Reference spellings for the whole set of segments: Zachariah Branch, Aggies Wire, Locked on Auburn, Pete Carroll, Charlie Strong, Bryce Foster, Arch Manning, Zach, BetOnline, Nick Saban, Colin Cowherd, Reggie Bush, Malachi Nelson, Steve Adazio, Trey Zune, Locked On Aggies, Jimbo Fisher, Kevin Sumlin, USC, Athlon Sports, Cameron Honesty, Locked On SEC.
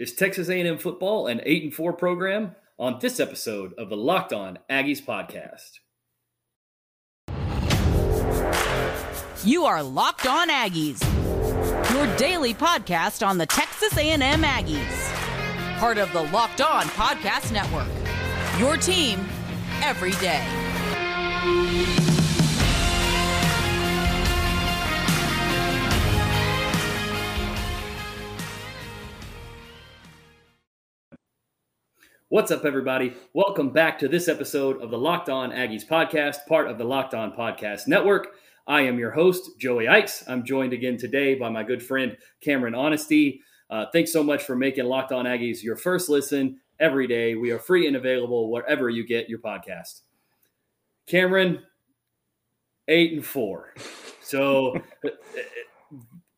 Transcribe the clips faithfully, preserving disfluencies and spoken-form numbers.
is Texas A and M football, an eight and four program, on this episode of the Locked On Aggies podcast. You are Locked On Aggies, your daily podcast on the Texas A and M Aggies, part of the Locked On Podcast Network, your team every day. What's up, everybody? Welcome back to this episode of the Locked On Aggies podcast, part of the Locked On Podcast Network. I am your host, Joey Ikes. I'm joined again today by my good friend, Cameron Honesty. Uh, thanks so much for making Locked On Aggies your first listen every day. We are free and available wherever you get your podcast. Cameron, eight and four. So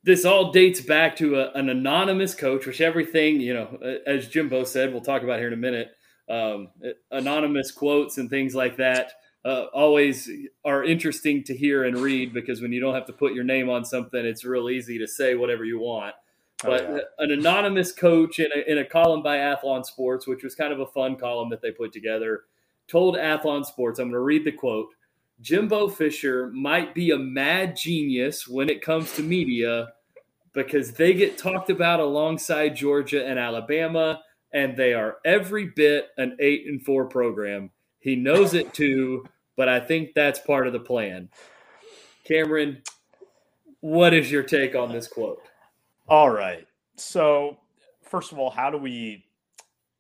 this all dates back to a, an anonymous coach, which everything, you know, as Jimbo said, we'll talk about here in a minute. Um, anonymous quotes and things like that uh, always are interesting to hear and read, because when you don't have to put your name on something, it's real easy to say whatever you want. But oh, yeah. an anonymous coach in a, in a column by Athlon Sports, which was kind of a fun column that they put together, told Athlon Sports, I'm going to read the quote, Jimbo Fisher might be a mad genius when it comes to media because they get talked about alongside Georgia and Alabama, and they are every bit an eight and four program. He knows it too, but I think that's part of the plan. Cameron, what is your take on this quote? All right. So first of all, how do we,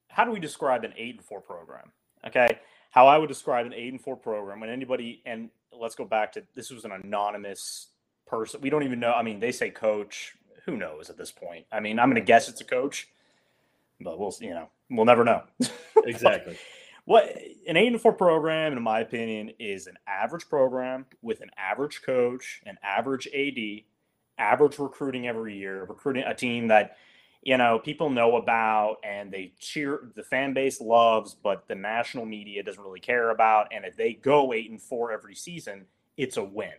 how do we describe an eight and four program? Okay. How I would describe an eight and four program when anybody, and let's go back to, this was an anonymous person. We don't even know. I mean, they say coach, who knows at this point? I mean, I'm going to guess it's a coach, but we'll, you know, we'll never know. Exactly. What an eight and four program, in my opinion, is an average program with an average coach, an average A D, average recruiting every year, recruiting a team that, you know, people know about and they cheer, the fan base loves, but the national media doesn't really care about. And if they go eight and four every season, it's a win.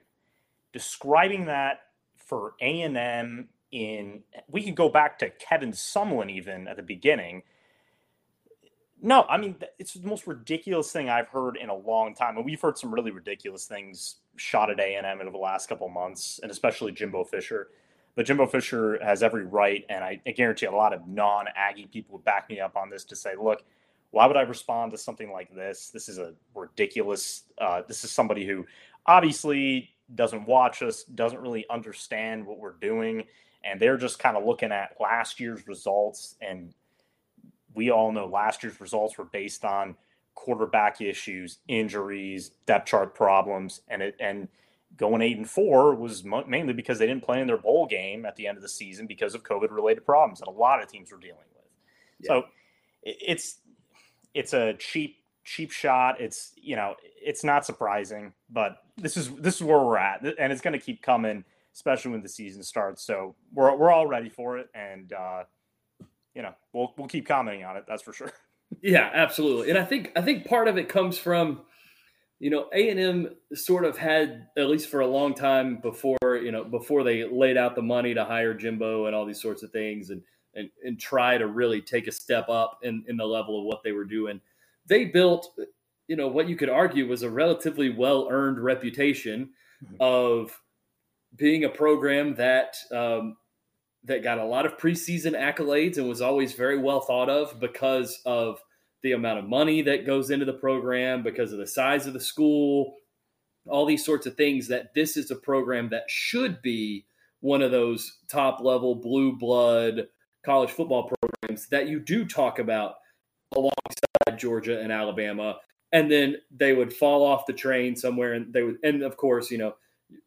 Describing that for A and M in, we could go back to Kevin Sumlin even at the beginning. No, I mean, it's the most ridiculous thing I've heard in a long time. And we've heard some really ridiculous things shot at A and M over the last couple months, and especially Jimbo Fisher. But Jimbo Fisher has every right, and I, I guarantee a lot of non-Aggie people would back me up on this to say, look, why would I respond to something like this? This is a ridiculous uh, – this is somebody who obviously doesn't watch us, doesn't really understand what we're doing, and they're just kind of looking at last year's results. And we all know last year's results were based on quarterback issues, injuries, depth chart problems, and it, and – going eight and four was mainly because they didn't play in their bowl game at the end of the season because of COVID-related problems that a lot of teams were dealing with. Yeah. So it's it's a cheap cheap shot. It's, you know, it's not surprising, but this is this is where we're at, and it's going to keep coming, especially when the season starts. So we're we're all ready for it, and uh, you know, we'll we'll keep commenting on it. That's for sure. Yeah, absolutely. And I think I think part of it comes from, you know, A and M sort of had, at least for a long time before, you know, before they laid out the money to hire Jimbo and all these sorts of things and and, and try to really take a step up in, in the level of what they were doing, they built, you know, what you could argue was a relatively well-earned reputation of being a program that um, that got a lot of preseason accolades and was always very well thought of because of the amount of money that goes into the program, because of the size of the school, all these sorts of things, that this is a program that should be one of those top level blue blood college football programs that you do talk about alongside Georgia and Alabama. And then they would fall off the train somewhere. And they would, and of course, you know,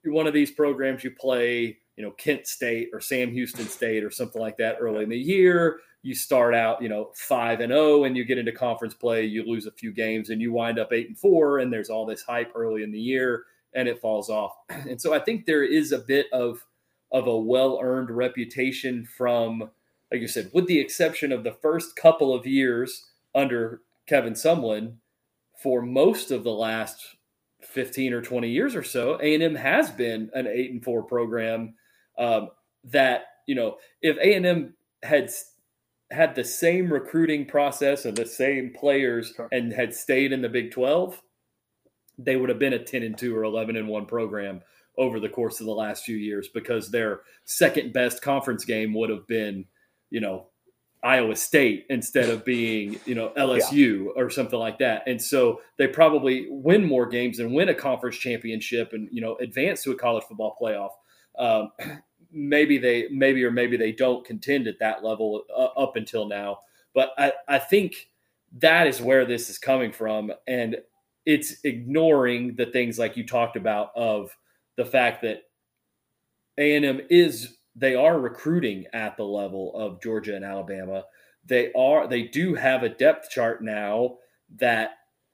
one of these programs you play, you know, Kent State or Sam Houston State or something like that early in the year. You start out, you know, five and oh, and you get into conference play, you lose a few games and you wind up eight and four, and there's all this hype early in the year and it falls off. And so I think there is a bit of, of a well-earned reputation from, like you said, with the exception of the first couple of years under Kevin Sumlin, for most of the last fifteen or twenty years or so, A and M has been an eight and four program um, that, you know, if A and M had had the same recruiting process and the same players and had stayed in the Big twelve, they would have been a ten and two or eleven and one program over the course of the last few years, because their second best conference game would have been, you know, Iowa State instead of being, you know, L S U yeah. or something like that. And so they probably win more games and win a conference championship and, you know, advance to a college football playoff. Um, maybe they, maybe, or maybe they don't contend at that level uh, up until now. But I, I think that is where this is coming from. And it's ignoring the things like you talked about of the fact that A and M is, they are recruiting at the level of Georgia and Alabama. They are, they do have a depth chart now that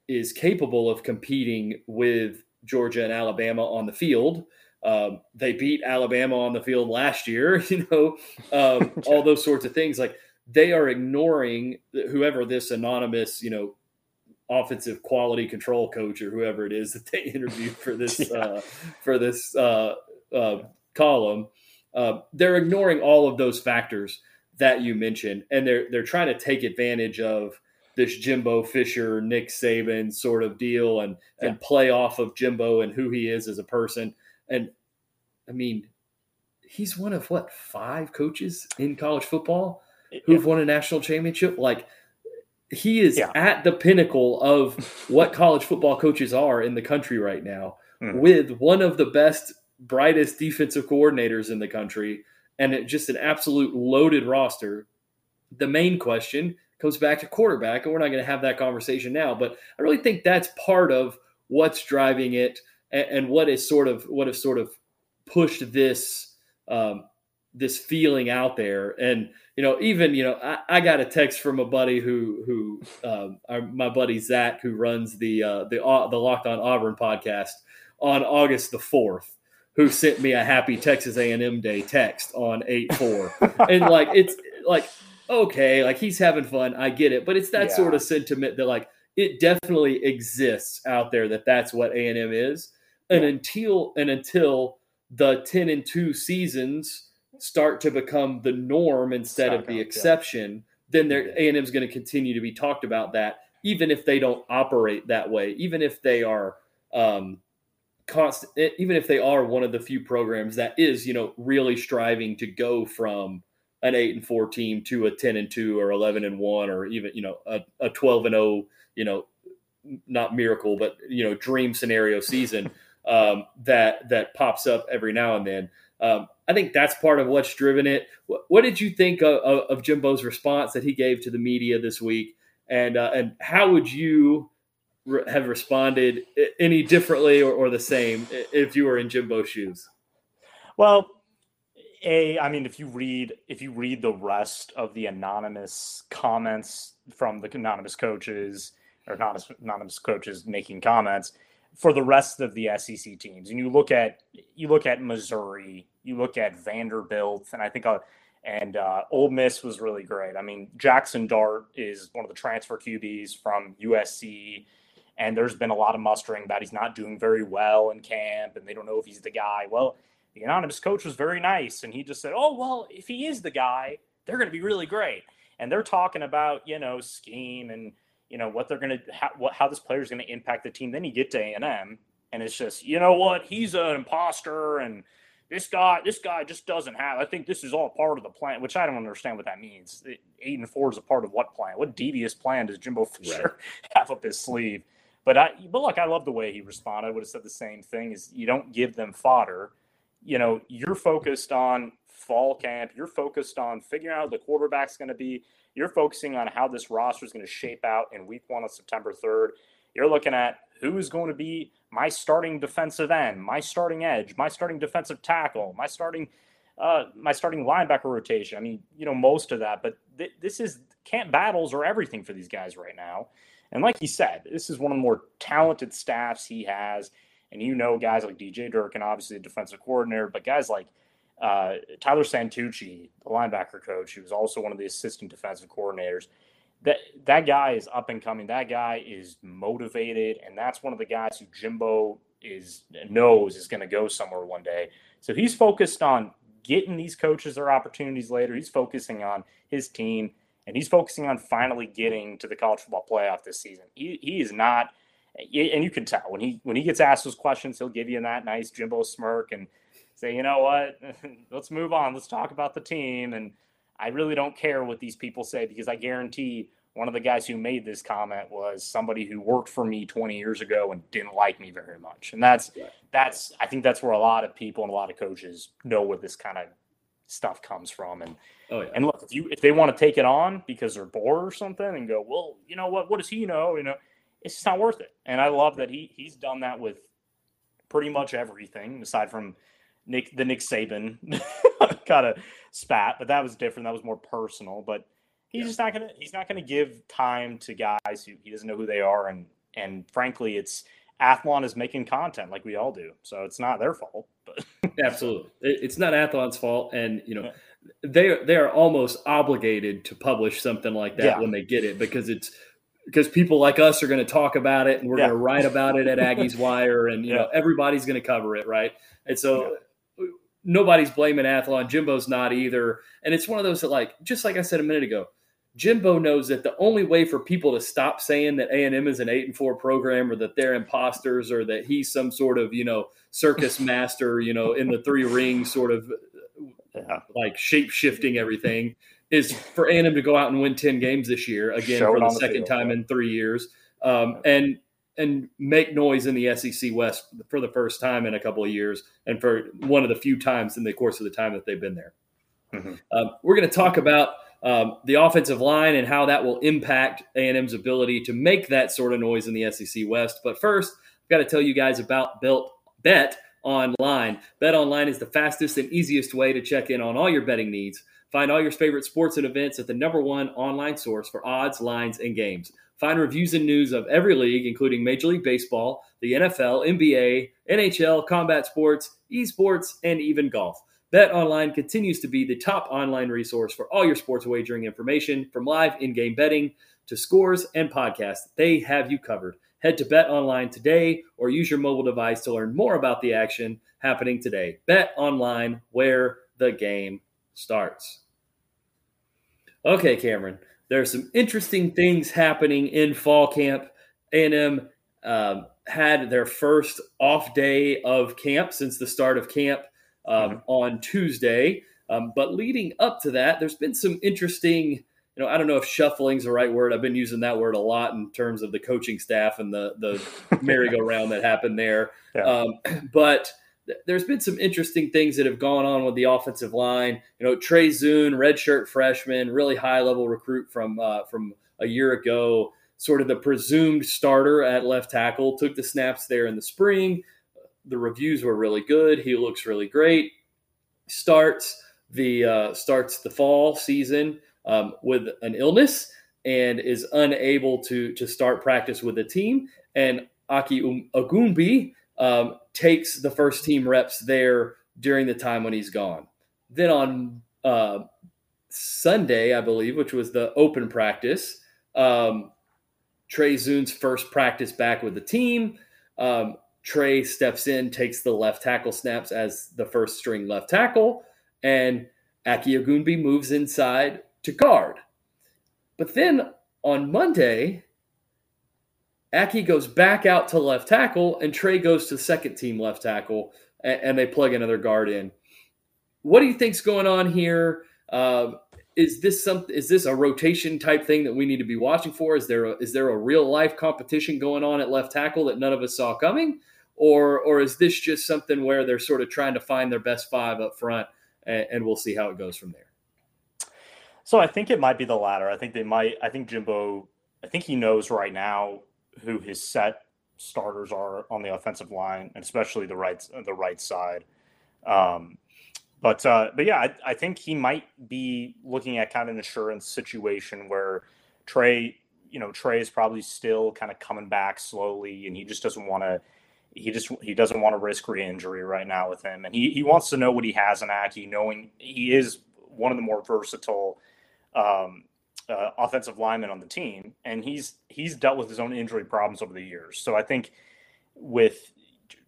is capable of competing with Georgia and Alabama on the field. Um, they beat Alabama on the field last year, you know, um, all those sorts of things. Like, they are ignoring whoever this anonymous, you know, offensive quality control coach or whoever it is that they interviewed for this, yeah. uh, for this uh, uh, column. Uh, they're ignoring all of those factors that you mentioned, and they're they're trying to take advantage of this Jimbo Fisher, Nick Saban sort of deal, and yeah. and play off of Jimbo and who he is as a person. And I mean, he's one of what, five coaches in college football who've yeah. won a national championship. Like, he is yeah. at the pinnacle of what college football coaches are in the country right now, mm. with one of the best, brightest defensive coordinators in the country, and it, just an absolute loaded roster. The main question comes back to quarterback, and we're not going to have that conversation now, but I really think that's part of what's driving it, and, and what is sort of what has sort of pushed this um, this feeling out there. And you know, even you know, I, I got a text from a buddy who who um, our, my buddy Zach, who runs the uh, the uh, the Locked On Auburn podcast, on August the fourth. Who sent me a happy Texas A and M Day text on eight four. And, like, it's like, okay, like, he's having fun. I get it. But it's that yeah. sort of sentiment that, like, it definitely exists out there, that that's what A and M is. And yeah. until and until the ten and two seasons start to become the norm instead Stock of the out, exception, yeah. then their A and M's going to continue to be talked about that, even if they don't operate that way, even if they are um, – constant, even if they are one of the few programs that is, you know, really striving to go from an eight and four team to a ten and two or eleven and one, or even, you know, a, a twelve and zero, you know, not miracle, but you know, dream scenario season um, that that pops up every now and then. Um, I think that's part of what's driven it. What, what did you think of, of Jimbo's response that he gave to the media this week, and uh, and how would you have responded any differently or, or the same if you were in Jimbo's shoes? Well, a, I mean, if you read, if you read the rest of the anonymous comments from the anonymous coaches or anonymous, anonymous coaches making comments for the rest of the S E C teams, and you look at, you look at Missouri, you look at Vanderbilt, and I think, uh, and uh, Ole Miss was really great. I mean, Jackson Dart is one of the transfer Q Bs from U S C. And there's been a lot of mustering that he's not doing very well in camp, and they don't know if he's the guy. Well, the anonymous coach was very nice, and he just said, oh, well, if he is the guy, they're going to be really great. And they're talking about, you know, scheme and, you know, what they're going to how, – how this player is going to impact the team. Then you get to A and M, and it's just, you know what, he's an imposter, and this guy this guy just doesn't have – I think this is all part of the plan, which I don't understand what that means. It, eight and four is a part of what plan? What devious plan does Jimbo Fisher right. have up his sleeve? But I, but look, I love the way he responded. I would have said the same thing: is you don't give them fodder. You know, you're focused on fall camp. You're focused on figuring out who the quarterback's going to be. You're focusing on how this roster is going to shape out in week one on September third. You're looking at who is going to be my starting defensive end, my starting edge, my starting defensive tackle, my starting, uh, my starting linebacker rotation. I mean, you know, most of that. But th- this is camp battles are everything for these guys right now. And like he said, this is one of the more talented staffs he has. And you know guys like D J Durkin, obviously a defensive coordinator, but guys like uh, Tyler Santucci, the linebacker coach, who was also one of the assistant defensive coordinators. That that guy is up and coming. That guy is motivated, and that's one of the guys who Jimbo is knows is going to go somewhere one day. So he's focused on getting these coaches their opportunities later. He's focusing on his team. and he's focusing on finally getting to the college football playoff this season. He, he is not, and you can tell when he when he gets asked those questions, he'll give you that nice Jimbo smirk and say, you know what, let's move on. Let's talk about the team. And I really don't care what these people say, because I guarantee one of the guys who made this comment was somebody who worked for me twenty years ago and didn't like me very much. And that's, yeah. that's, I think that's where a lot of people and a lot of coaches know where this kind of stuff comes from. And, oh, yeah. and look, if you, if they want to take it on because they're bored or something and go, well, you know what, what does he know? You know, it's just not worth it. And I love that he, he's done that with pretty much everything aside from Nick, the Nick Saban kind of spat, but that was different. That was more personal, but he's yeah. just not going to, he's not going to give time to guys who he doesn't know who they are. And, and frankly, it's Athlon is making content like we all do. So it's not their fault, but absolutely. It's not Athlon's fault. And, you know, yeah. they, they are almost obligated to publish something like that yeah. when they get it, because it's, because people like us are going to talk about it and we're yeah. going to write about it at Aggies Wire and, you yeah. know, everybody's going to cover it. Right. And so, yeah. nobody's blaming Athlon. Jimbo's not either. And it's one of those that, like, just like I said a minute ago, Jimbo knows that the only way for people to stop saying that A and M is an eight and four program, or that they're imposters, or that he's some sort of, you know, circus master, you know, in the three rings sort of yeah. like shape shifting everything, is for A and M to go out and win ten games this year again Show for the second field, time yeah. in three years um, and and make noise in the S E C West for the first time in a couple of years, and for one of the few times in the course of the time that they've been there. Mm-hmm. Um, we're going to talk about um, the offensive line and how that will impact A and M's ability to make that sort of noise in the S E C West. But first, I've got to tell you guys about Belt Bet Online. Bet Online is the fastest and easiest way to check in on all your betting needs. Find all your favorite sports and events at the number one online source for odds, lines, and games. Find reviews and news of every league, including Major League Baseball, the N F L, N B A, N H L, combat sports, esports, and even golf. BetOnline continues to be the top online resource for all your sports wagering information, from live in-game betting to scores and podcasts. They have you covered. Head to BetOnline today, or use your mobile device to learn more about the action happening today. BetOnline, where the game starts. Okay, Cameron. There's some interesting things happening in fall camp. A and M um, had their first off day of camp since the start of camp um, mm-hmm. on Tuesday. Um, but leading up to that, there's been some interesting, you know, I don't know if shuffling is the right word. I've been using that word a lot in terms of the coaching staff and the, the merry-go-round that happened there. Yeah. Um, but th- there's been some interesting things that have gone on with the offensive line. You know, Trey Zune, redshirt freshman, really high-level recruit from uh, from a year ago, sort of the presumed starter at left tackle, took the snaps there in the spring. The reviews were really good. He looks really great. Starts the uh, starts the fall season um, with an illness and is unable to to start practice with the team. And Aki Ogunbi um, takes the first team reps there during the time when he's gone. Then on uh, Sunday, I believe, which was the open practice, um, Trey Zune's first practice back with the team. Um, Trey steps in, takes the left tackle snaps as the first string left tackle, and Aki Ogunbi moves inside to guard. But then on Monday, Aki goes back out to left tackle, and Trey goes to second team left tackle, and, and they plug another guard in. What do you think's going on here? Uh, is this some? Is this a rotation type thing that we need to be watching for? Is there a, is there a real life competition going on at left tackle that none of us saw coming, or or is this just something where they're sort of trying to find their best five up front, and, and we'll see how it goes from there? So I think it might be the latter. I think they might. I think Jimbo. I think he knows right now who his set starters are on the offensive line, and especially the right the right side. Um, But, uh, but yeah, I, I think he might be looking at kind of an insurance situation where Trey, you know, Trey is probably still kind of coming back slowly, and he just doesn't want to, he just, he doesn't want to risk re-injury right now with him. And he, he wants to know what he has in Aki, knowing he is one of the more versatile um, uh, offensive linemen on the team. And he's, he's dealt with his own injury problems over the years. So I think with,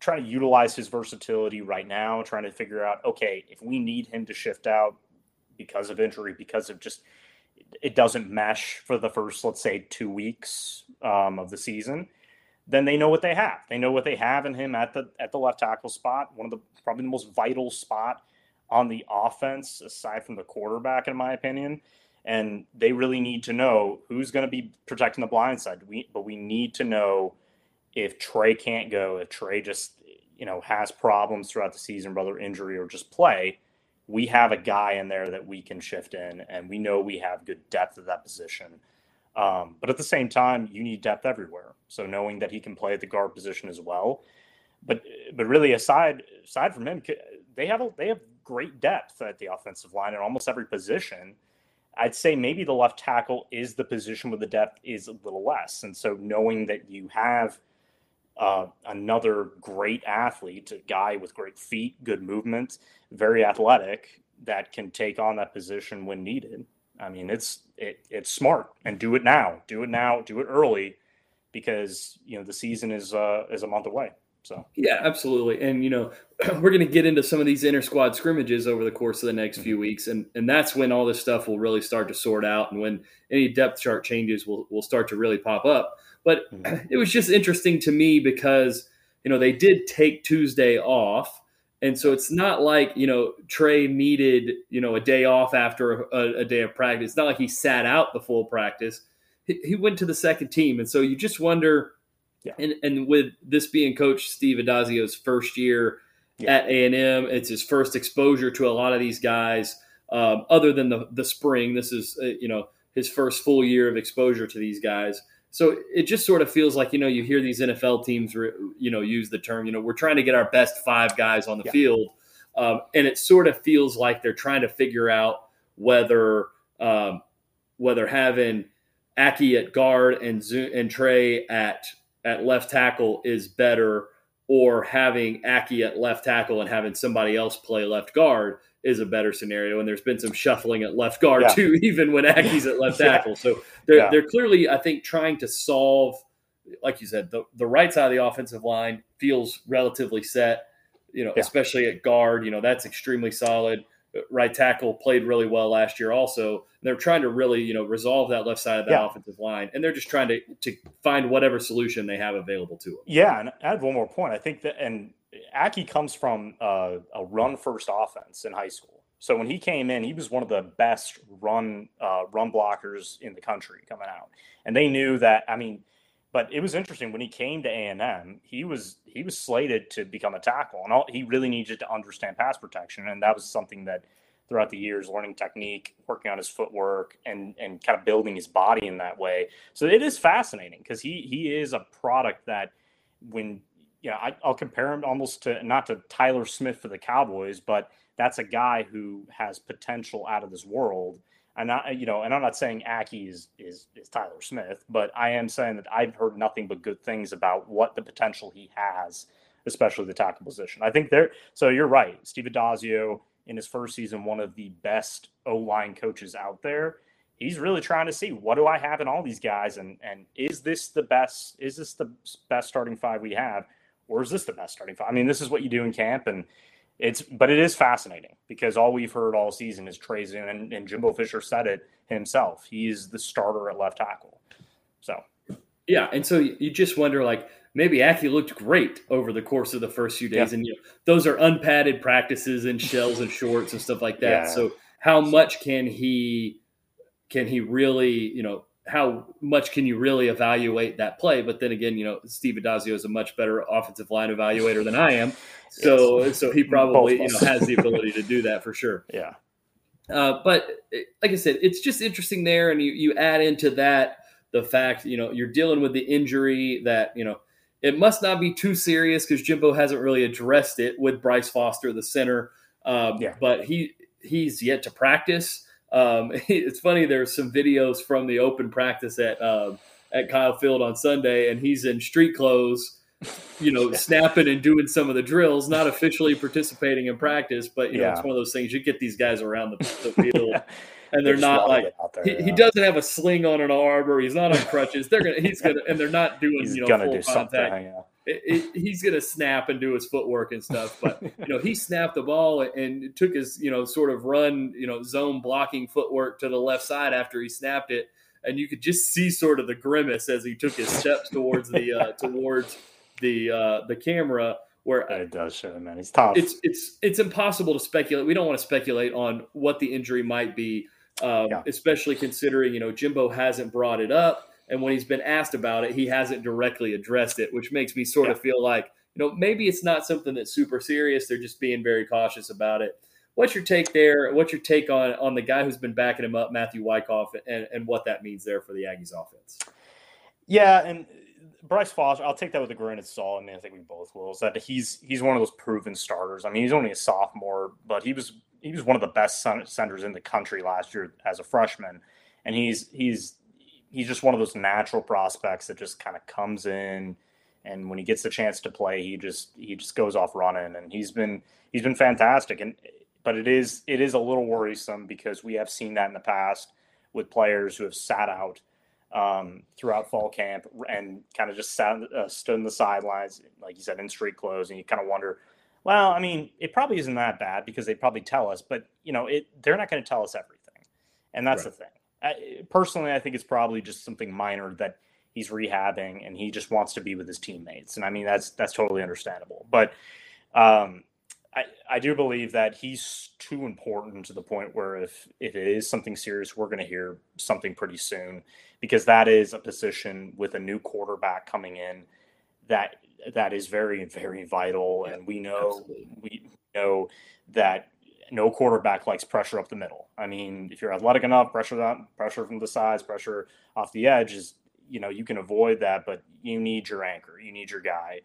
trying to utilize his versatility right now, trying to figure out, okay, if we need him to shift out because of injury, because of just it doesn't mesh for the first, let's say, two weeks um, of the season, then they know what they have. They know what they have in him at the at the left tackle spot, one of the probably the most vital spot on the offense, aside from the quarterback, in my opinion. And they really need to know who's going to be protecting the blind side. We, but we need to know if Trey can't go, if Trey just, you know, has problems throughout the season, whether injury or just play, we have a guy in there that we can shift in, and we know we have good depth at that position. Um, but at the same time, you need depth everywhere. So knowing that he can play at the guard position as well, but but really aside aside from him, they have a, they have great depth at the offensive line in almost every position. I'd say maybe the left tackle is the position where the depth is a little less. And so knowing that you have uh, another great athlete, a guy with great feet, good movement, very athletic, that can take on that position when needed. I mean, it's, it, it's smart, and do it now, do it now, do it early, because, you know, the season is, uh, is a month away. So, yeah, absolutely. And, you know, we're going to get into some of these inter squad scrimmages over the course of the next mm-hmm. few weeks. And, and that's when all this stuff will really start to sort out, and when any depth chart changes will, will start to really pop up. But mm-hmm. it was just interesting to me because, you know, they did take Tuesday off. And so it's not like, you know, Trey needed, you know, a day off after a, a day of practice. It's not like he sat out the full practice. He, he went to the second team. And so you just wonder, yeah. and, and with this being Coach Steve Adazio's first year yeah. at A and M, it's his first exposure to a lot of these guys um, other than the, the spring. This is, uh, you know, his first full year of exposure to these guys. So it just sort of feels like, you know, you hear these N F L teams, you know, use the term, you know, we're trying to get our best five guys on the yeah. field. Um, and it sort of feels like they're trying to figure out whether um, whether having Aki at guard and Zune, and Trey at at left tackle is better, or having Aki at left tackle and having somebody else play left guard is a better scenario. And there's been some shuffling at left guard yeah. too, even when Aki's at left tackle. yeah. So they're, yeah. they're clearly, I think, trying to solve, like you said, the, the right side of the offensive line feels relatively set, you know, yeah. especially at guard, you know, that's extremely solid. Right tackle played really well last year also. And they're trying to really, you know, resolve that left side of that yeah. offensive line. And they're just trying to, to find whatever solution they have available to them. Yeah. And I have one more point. I think that, and Aki comes from uh, a run-first offense in high school. So when he came in, he was one of the best run uh, run blockers in the country coming out. And they knew that, I mean, but it was interesting. When he came to A and M, he was he was slated to become a tackle. And all, he really needed to understand pass protection. And that was something that throughout the years, learning technique, working on his footwork, and and kind of building his body in that way. So it is fascinating because he, he is a product that when – Yeah, I, I'll compare him almost to, not to Tyler Smith for the Cowboys, but that's a guy who has potential out of this world. And I, you know, and I'm not saying Aki is, is is Tyler Smith, but I am saying that I've heard nothing but good things about what the potential he has, especially the tackle position. I think there. So you're right, Steve Adazio in his first season, one of the best O-line coaches out there. He's really trying to see, what do I have in all these guys, and and is this the best? Is this the best starting five we have? Or is this the best starting five? I mean, this is what you do in camp, and it's, but it is fascinating because all we've heard all season is Trey Zune, and, and Jimbo Fisher said it himself. He is the starter at left tackle. So, yeah. And so you just wonder, like, maybe Aki looked great over the course of the first few days. Yeah. And you know, those are unpadded practices and shells and shorts and stuff like that. Yeah. So how much can he, can he really, you know, how much can you really evaluate that play? But then again, you know, Steve Adazio is a much better offensive line evaluator than I am. So, yes. so he probably you know, has the ability to do that for sure. Yeah. Uh, but like I said, it's just interesting there. And you, you add into that the fact, you know, you're dealing with the injury that, you know, it must not be too serious because Jimbo hasn't really addressed it with Bryce Foster, the center. Um, yeah. But he, he's yet to practice. Um, it's funny. There's some videos from the open practice at um, at Kyle Field on Sunday, and he's in street clothes, you know, yeah. snapping and doing some of the drills, not officially participating in practice, but you yeah. know, it's one of those things. You get these guys around the, the field, yeah. and they're, they're not like there, he, yeah. he doesn't have a sling on an arm, or he's not on crutches. They're gonna, he's gonna, and they're not doing he's you know full do contact. Yeah. It, it, he's going to snap and do his footwork and stuff, but, you know, he snapped the ball and took his, you know, sort of run, you know, zone blocking footwork to the left side after he snapped it. And you could just see sort of the grimace as he took his steps towards the, uh, towards the, uh, the camera where it does show, man. He's tough. It's, it's, it's impossible to speculate. We don't want to speculate on what the injury might be, um, yeah. especially considering, you know, Jimbo hasn't brought it up. And when he's been asked about it, he hasn't directly addressed it, which makes me sort yeah. of feel like, you know, maybe it's not something that's super serious. They're just being very cautious about it. What's your take there? What's your take on, on the guy who's been backing him up, Matthew Wyckoff, and, and what that means there for the Aggies offense? Yeah, and Bryce Foster, I'll take that with a grin of salt. I mean, I think we both will. Is that he's he's one of those proven starters. I mean, he's only a sophomore, but he was he was one of the best centers in the country last year as a freshman, and he's he's. He's just one of those natural prospects that just kind of comes in, and when he gets the chance to play, he just he just goes off running, and he's been he's been fantastic. And but it is it is a little worrisome because we have seen that in the past with players who have sat out um, throughout fall camp and kind of just sat uh, stood in the sidelines, like you said, in street clothes, and you kind of wonder, well, I mean, it probably isn't that bad because they probably tell us, but you know, it they're not going to tell us everything, and that's right. the thing. I, personally, I think it's probably just something minor that he's rehabbing and he just wants to be with his teammates. And I mean, that's, that's totally understandable, but um, I, I do believe that he's too important to the point where if, if it is something serious, we're going to hear something pretty soon, because that is a position with a new quarterback coming in that, that is very, very vital. Yeah, and we know, absolutely. we know that, no quarterback likes pressure up the middle. I mean, if you're athletic enough, pressure that pressure from the sides, pressure off the edge is, you know, you can avoid that, but you need your anchor, you need your guy.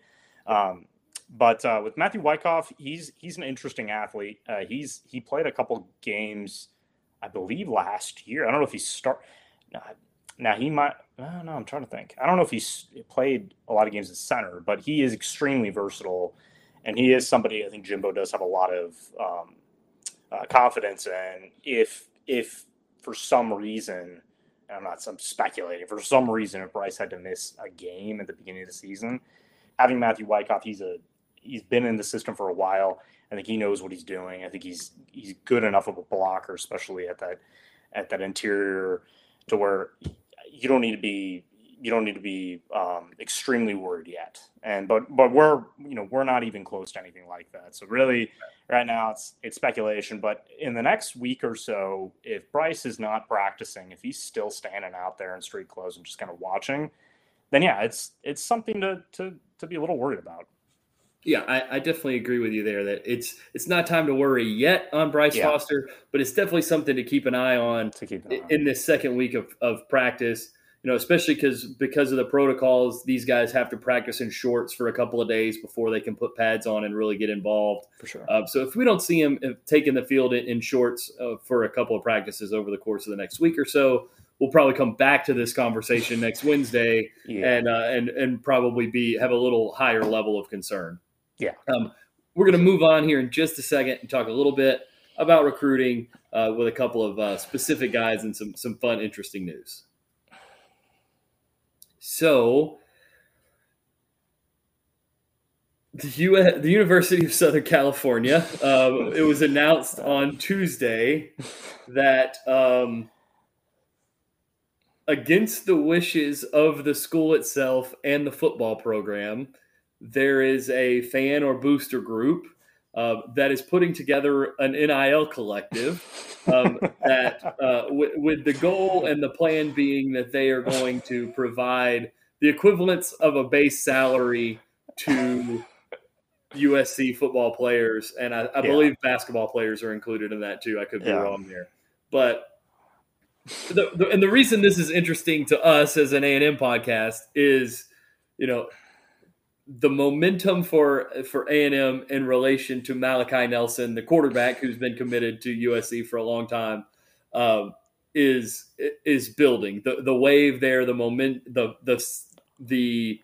Um, but uh, with Matthew Wyckoff, he's he's an interesting athlete. Uh, he's he played a couple games, I believe, last year. I don't know if he start. Now, now he might. No, no, I'm trying to think. I don't know if he's played a lot of games at center, but he is extremely versatile, and he is somebody I think Jimbo does have a lot of. Um, Uh, confidence in. if if for some reason, and I'm not some speculating, for some reason if Bryce had to miss a game at the beginning of the season, having Matthew Wyckoff, he's a he's been in the system for a while. I think he knows what he's doing. I think he's he's good enough of a blocker, especially at that at that interior, to where you don't need to be you don't need to be um, extremely worried yet. And, but, but we're, you know, we're not even close to anything like that. So really right now it's, it's speculation, but in the next week or so, if Bryce is not practicing, if he's still standing out there in street clothes and just kind of watching, then yeah, it's, it's something to, to, to be a little worried about. Yeah, I, I definitely agree with you there that it's it's not time to worry yet on Bryce yeah. Foster, but it's definitely something to keep an eye on, to keep an eye on. in this second week of, of practice. You know, especially because because of the protocols, these guys have to practice in shorts for a couple of days before they can put pads on and really get involved. For sure. Uh, so if we don't see him taking the field in, in shorts uh, for a couple of practices over the course of the next week or so, we'll probably come back to this conversation next Wednesday yeah. and uh, and and probably be have a little higher level of concern. Yeah. Um, we're going to move on here in just a second and talk a little bit about recruiting uh, with a couple of uh, specific guys and some some fun, interesting news. So the, U- the University of Southern California, um, it was announced on Tuesday that um, against the wishes of the school itself and the football program, there is a fan or booster group uh, that is putting together an N I L collective um, that uh, w- with the goal and the plan being that they are going to provide the equivalence of a base salary to U S C football players. And I, I yeah. believe basketball players are included in that too. I could be yeah. wrong there, but the, the, and the reason this is interesting to us as an A and M podcast is, you know, the momentum for for A and M in relation to Malachi Nelson, the quarterback who's been committed to U S C for a long time, um, is is building. The the wave there, the moment, the the the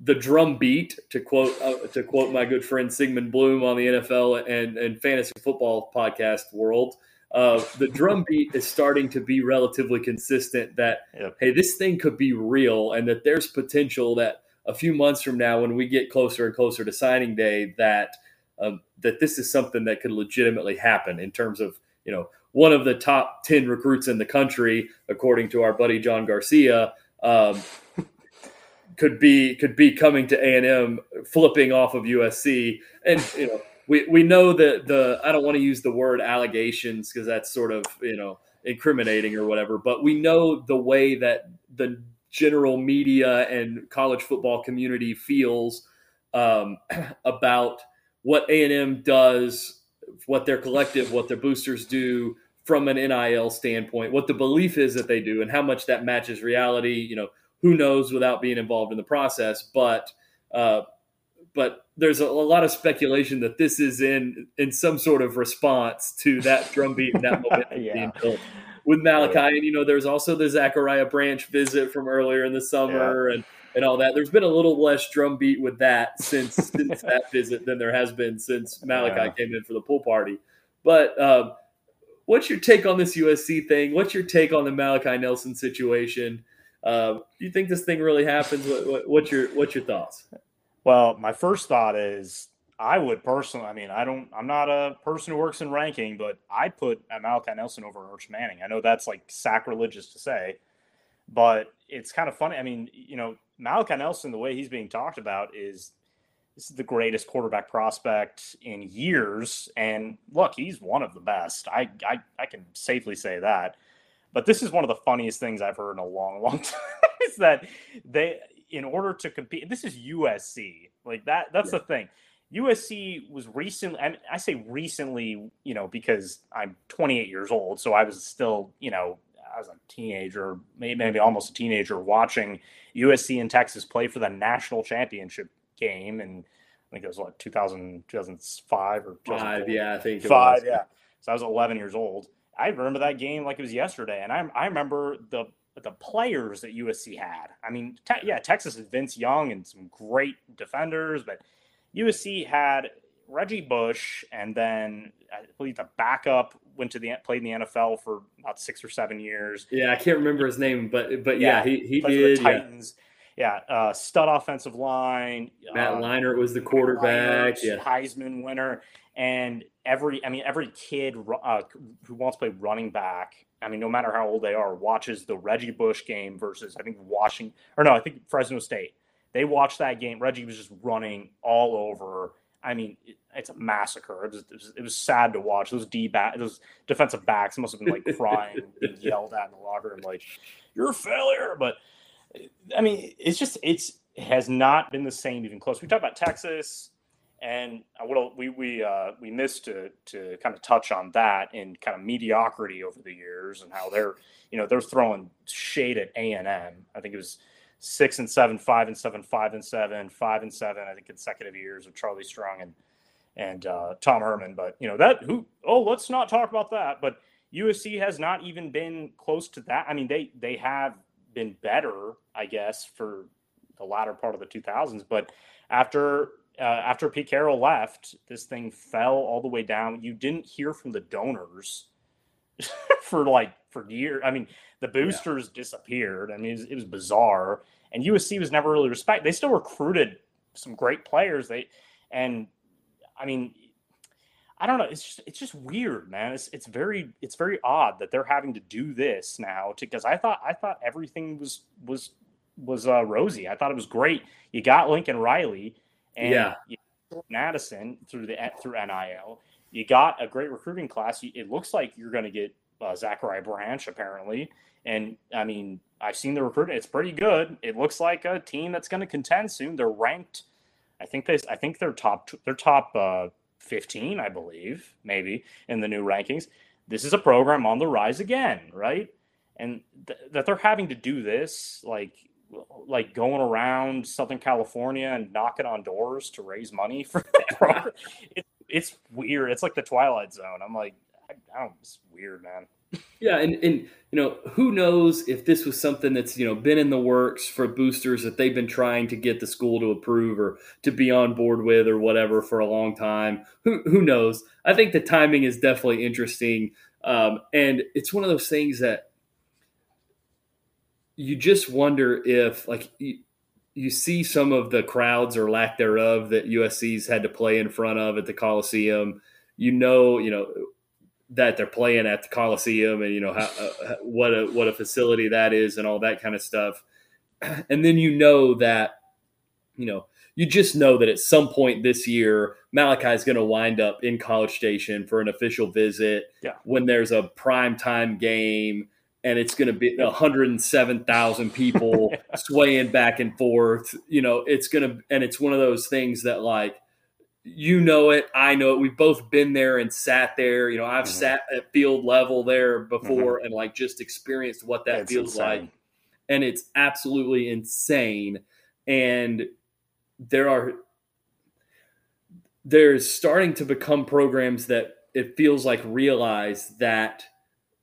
the drum beat, to quote uh, to quote my good friend Sigmund Bloom on the N F L and, and fantasy football podcast world. Uh, the drum beat is starting to be relatively consistent that yep. hey, this thing could be real, and that there's potential that a few months from now, when we get closer and closer to signing day, that um, that this is something that could legitimately happen in terms of, you know, one of the top ten recruits in the country, according to our buddy John Garcia, um, could be could be coming to A and M, flipping off of U S C. And, you know, we, we know that the – I don't want to use the word allegations because that's sort of, you know, incriminating or whatever, but we know the way that the general media and college football community feels um, about what A and M does, what their collective, what their boosters do from an N I L standpoint, what the belief is that they do and how much that matches reality. You know, who knows without being involved in the process, but uh, but there's a, a lot of speculation that this is in in some sort of response to that drumbeat and that momentum yeah. being built with Malachi. Yeah. And, you know, there's also the Zachariah Branch visit from earlier in the summer yeah. and, and all that. There's been a little less drumbeat with that since since that visit than there has been since Malachi yeah. came in for the pool party. But um, what's your take on this U S C thing? What's your take on the Malachi Nelson situation? Uh, do you think this thing really happens? What, what, what's your what's your thoughts? Well, my first thought is I would personally – I mean, I don't – I'm not a person who works in ranking, but I put Malachi Nelson over Arch Manning. I know that's, like, sacrilegious to say, but it's kind of funny. I mean, you know, Malachi Nelson, the way he's being talked about is this is the greatest quarterback prospect in years. And, look, he's one of the best. I, I, I can safely say that. But this is one of the funniest things I've heard in a long, long time is that they – in order to compete, this is U S C. Like that, that's yeah. the thing. U S C was recently, and I say recently, you know, because I'm twenty-eight years old. So I was still, you know, I was a teenager, maybe, maybe almost a teenager watching U S C and Texas play for the national championship game. And I think it was like two thousand, two thousand five or five. Yeah. I think it five. Was. Yeah. So I was eleven years old. I remember that game like it was yesterday. And I, I remember the, But the players that U S C had, I mean, te- yeah, Texas had Vince Young and some great defenders, but U S C had Reggie Bush, and then I believe the backup went to the played in the N F L for about six or seven years. Yeah, I can't remember his name, but but yeah, yeah he he did. The Titans, yeah, yeah uh, stud offensive line. Matt uh, Leinart was the quarterback. Leinart, yeah. Heisman winner, and every I mean every kid uh, who wants to play running back. I mean, no matter how old they are, watches the Reggie Bush game versus, I think, Washington – or no, I think Fresno State. They watched that game. Reggie was just running all over. I mean, it, it's a massacre. It was, it was it was sad to watch. Those D back, those defensive backs must have been, like, crying and yelled at in the locker room, like, you're a failure. But, I mean, it's just – it's it has not been the same even close. We talked about Texas, and I would, we we uh, we missed to to kind of touch on that and kind of mediocrity over the years and how they're you know they're throwing shade at A and M. I think it was six and seven, five and seven, five and seven, five and seven. I think consecutive years of Charlie Strong and and uh, Tom Herman. But you know that who oh let's not talk about that. But U S C has not even been close to that. I mean they they have been better, I guess, for the latter part of the two thousands. But after Uh, after Pete Carroll left, this thing fell all the way down. You didn't hear from the donors for like for years. I mean, the boosters yeah. disappeared. I mean, it was, it was bizarre. And U S C was never really respected. They still recruited some great players. They and I mean, I don't know. It's just it's just weird, man. It's it's very it's very odd that they're having to do this now. Because I thought I thought everything was was was uh, rosy. I thought it was great. You got Lincoln Riley. And yeah. you got Madison through the through N I L. You got a great recruiting class. You, it looks like you're going to get uh, Zachariah Branch, apparently. And, I mean, I've seen the recruiting. It's pretty good. It looks like a team that's going to contend soon. They're ranked. I think they. I think they're top. They're top uh, fifteen, I believe, maybe in the new rankings. This is a program on the rise again, right? And th- that they're having to do this, like. like going around Southern California and knocking on doors to raise money for the program. It, it's weird. It's like the Twilight Zone. I'm like, I, I don't, it's weird, man. Yeah. And, and, you know, who knows if this was something that's, you know, been in the works for boosters that they've been trying to get the school to approve or to be on board with or whatever for a long time. Who, who knows? I think the timing is definitely interesting. Um, and it's one of those things that, you just wonder if, like, you see some of the crowds or lack thereof that U S C's had to play in front of at the Coliseum. You know, you know that they're playing at the Coliseum, and you know how uh, what a what a facility that is, and all that kind of stuff. And then you know that, you know, you just know that at some point this year, Malachi is going to wind up in College Station for an official visit yeah. when there's a primetime game, and it's going to be one hundred seven thousand people yeah. swaying back and forth. You know, it's going to – and it's one of those things that, like, you know it, I know it. We've both been there and sat there. You know, I've mm-hmm. sat at field level there before mm-hmm. and, like, just experienced what that it's feels insane. Like. And it's absolutely insane. And there are – there's starting to become programs that it feels like realize that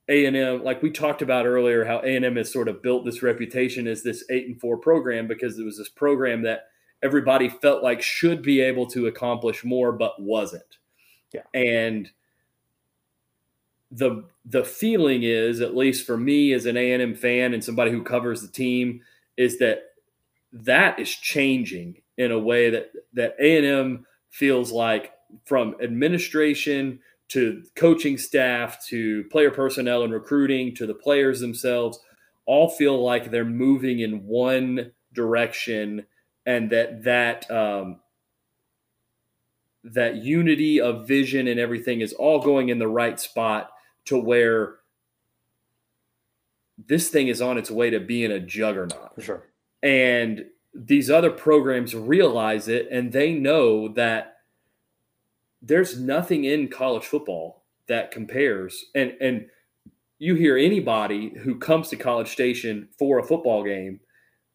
A and M – like we talked about earlier, how A and M has sort of built this reputation as this eight and four program because it was this program that everybody felt like should be able to accomplish more but wasn't. Yeah. And the the feeling is, at least for me as an A and M fan and somebody who covers the team, is that that is changing in a way that, that A and M feels like, from administration to coaching staff to player personnel and recruiting to the players themselves, all feel like they're moving in one direction, and that that um, that unity of vision and everything is all going in the right spot to where this thing is on its way to being a juggernaut. For sure. And these other programs realize it, and they know that there's nothing in college football that compares. And and you hear anybody who comes to College Station for a football game,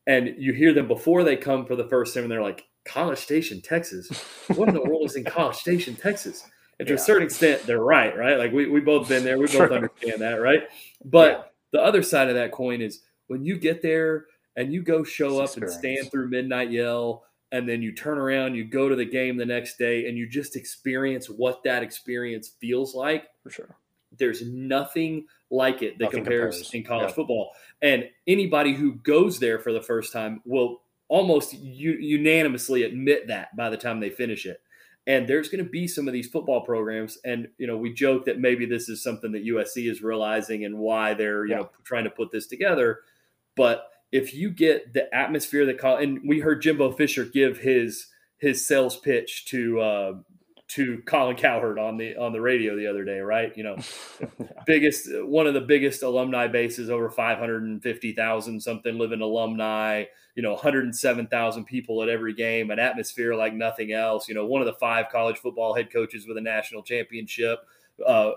and you hear them before they come for the first time, and they're like, College Station, Texas? What in the world is in College Station, Texas? And to yeah. a certain extent, they're right, right? Like we we both been there. We both understand that, right? But yeah. the other side of that coin is when you get there and you go show it's up experience. And stand through midnight yell, and then you turn around, you go to the game the next day, and you just experience what that experience feels like. For sure. There's nothing like it that compares, compares in college yeah. football. And anybody who goes there for the first time will almost u- unanimously admit that by the time they finish it. And there's going to be some of these football programs. And, you know, we joke that maybe this is something that U S C is realizing and why they're, you yeah. know, trying to put this together. But if you get the atmosphere that college, and we heard Jimbo Fisher give his his sales pitch to uh, to Colin Cowherd on the on the radio the other day, right? You know, yeah. biggest one of the biggest alumni bases, over five hundred and fifty thousand something living alumni. You know, one hundred and seven thousand people at every game, an atmosphere like nothing else. You know, one of the five college football head coaches with a national championship. Uh,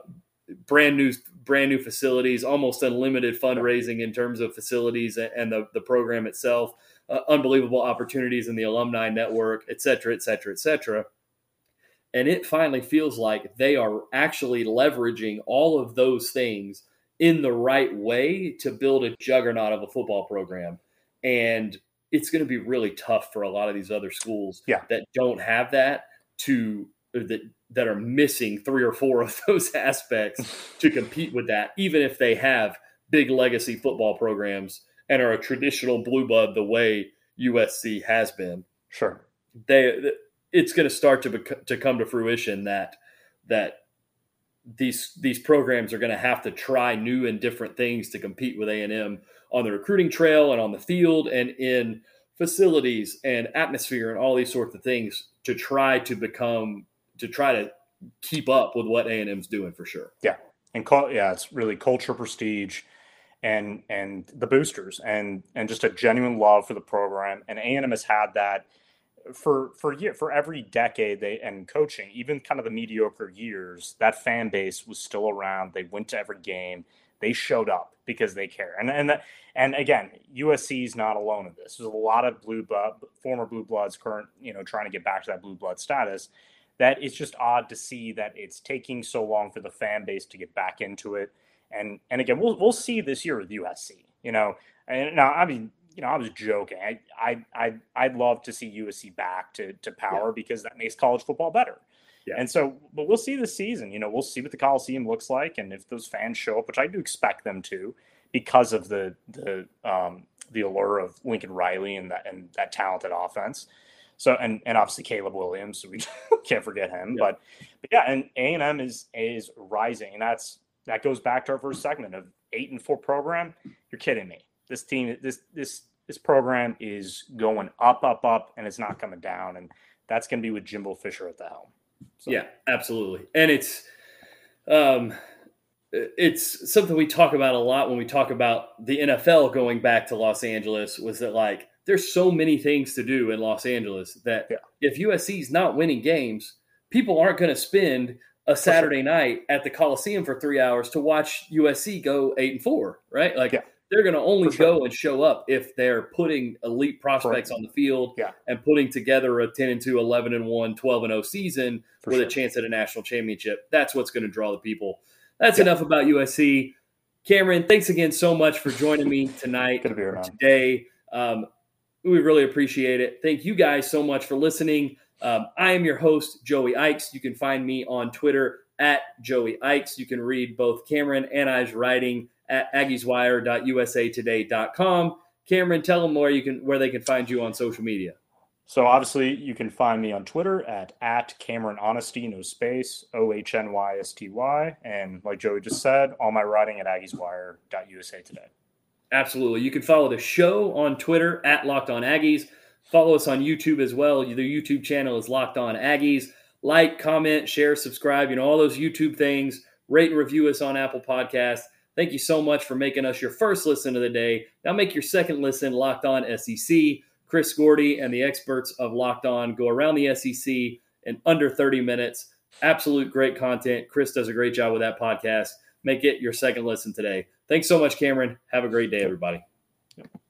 Brand new, brand new facilities, almost unlimited fundraising in terms of facilities and the, the program itself, uh, unbelievable opportunities in the alumni network, et cetera, et cetera, et cetera. And it finally feels like they are actually leveraging all of those things in the right way to build a juggernaut of a football program. And it's going to be really tough for a lot of these other schools yeah. that don't have that to that that are missing three or four of those aspects to compete with that, even if they have big legacy football programs and are a traditional blue blood the way U S C has been. Sure. They, it's going to start to bec- to come to fruition that that these these programs are going to have to try new and different things to compete with A and M on the recruiting trail and on the field and in facilities and atmosphere and all these sorts of things to try to become – to try to keep up with what A and M's doing, for sure. Yeah. And call, yeah, it's really culture, prestige, and, and the boosters and, and just a genuine love for the program. And A and M has had that for, for year, for every decade they, and coaching, even kind of the mediocre years, that fan base was still around. They went to every game. They showed up because they care. And, and, that, and again, U S C is not alone in this. There's a lot of blue blood, former blue bloods, current, you know, trying to get back to that blue blood status. That it's just odd to see that it's taking so long for the fan base to get back into it. And and again, we'll we'll see this year with U S C, you know. And now, I mean, you know, I was joking. I, I, I, I'd love to see U S C back to, to power yeah. because that makes college football better. Yeah. And so, but we'll see this season, you know, we'll see what the Coliseum looks like. And if those fans show up, which I do expect them to because of the, the um, the allure of Lincoln Riley and that and that talented offense. So and and obviously Caleb Williams, so we can't forget him. Yeah. But, but yeah, and A and M is is rising, and that's that goes back to our first segment of eight and four program. You're kidding me. This team, this this this program is going up, up, up, and it's not coming down. And that's going to be with Jimbo Fisher at the helm. So. Yeah, absolutely. And it's um, it's something we talk about a lot when we talk about the N F L going back to Los Angeles, was that like there's so many things to do in Los Angeles that yeah. if U S C's not winning games, people aren't going to spend a Saturday night at the Coliseum for three hours to watch U S C go eight and four, right? Like yeah. they're going to only sure. go and show up if they're putting elite prospects on the field yeah. and putting together a ten and two, eleven and one, twelve and oh season for with sure. a chance at a national championship. That's what's going to draw the people. That's yeah. enough about U S C. Cameron, thanks again so much for joining me tonight Good to be around. today. Um, we really appreciate it. Thank you guys so much for listening. Um, I am your host, Joey Ikes. You can find me on Twitter at Joey Ikes. You can read both Cameron and I's writing at aggies wire dot u s a today dot com. Cameron, tell them where, you can, where they can find you on social media. So obviously you can find me on Twitter at, at Cameron Honesty, no space, O H N Y S T Y. And like Joey just said, all my writing at aggies wire dot u s a today. Absolutely. You can follow the show on Twitter at Locked On Aggies. Follow us on YouTube as well. The YouTube channel is Locked On Aggies. Like, comment, share, subscribe, you know, all those YouTube things. Rate and review us on Apple Podcasts. Thank you so much for making us your first listen of the day. Now make your second listen Locked On S E C. Chris Gordy and the experts of Locked On go around the S E C in under thirty minutes. Absolute great content. Chris does a great job with that podcast. Make it your second listen today. Thanks so much, Cameron. Have a great day, everybody. Yep.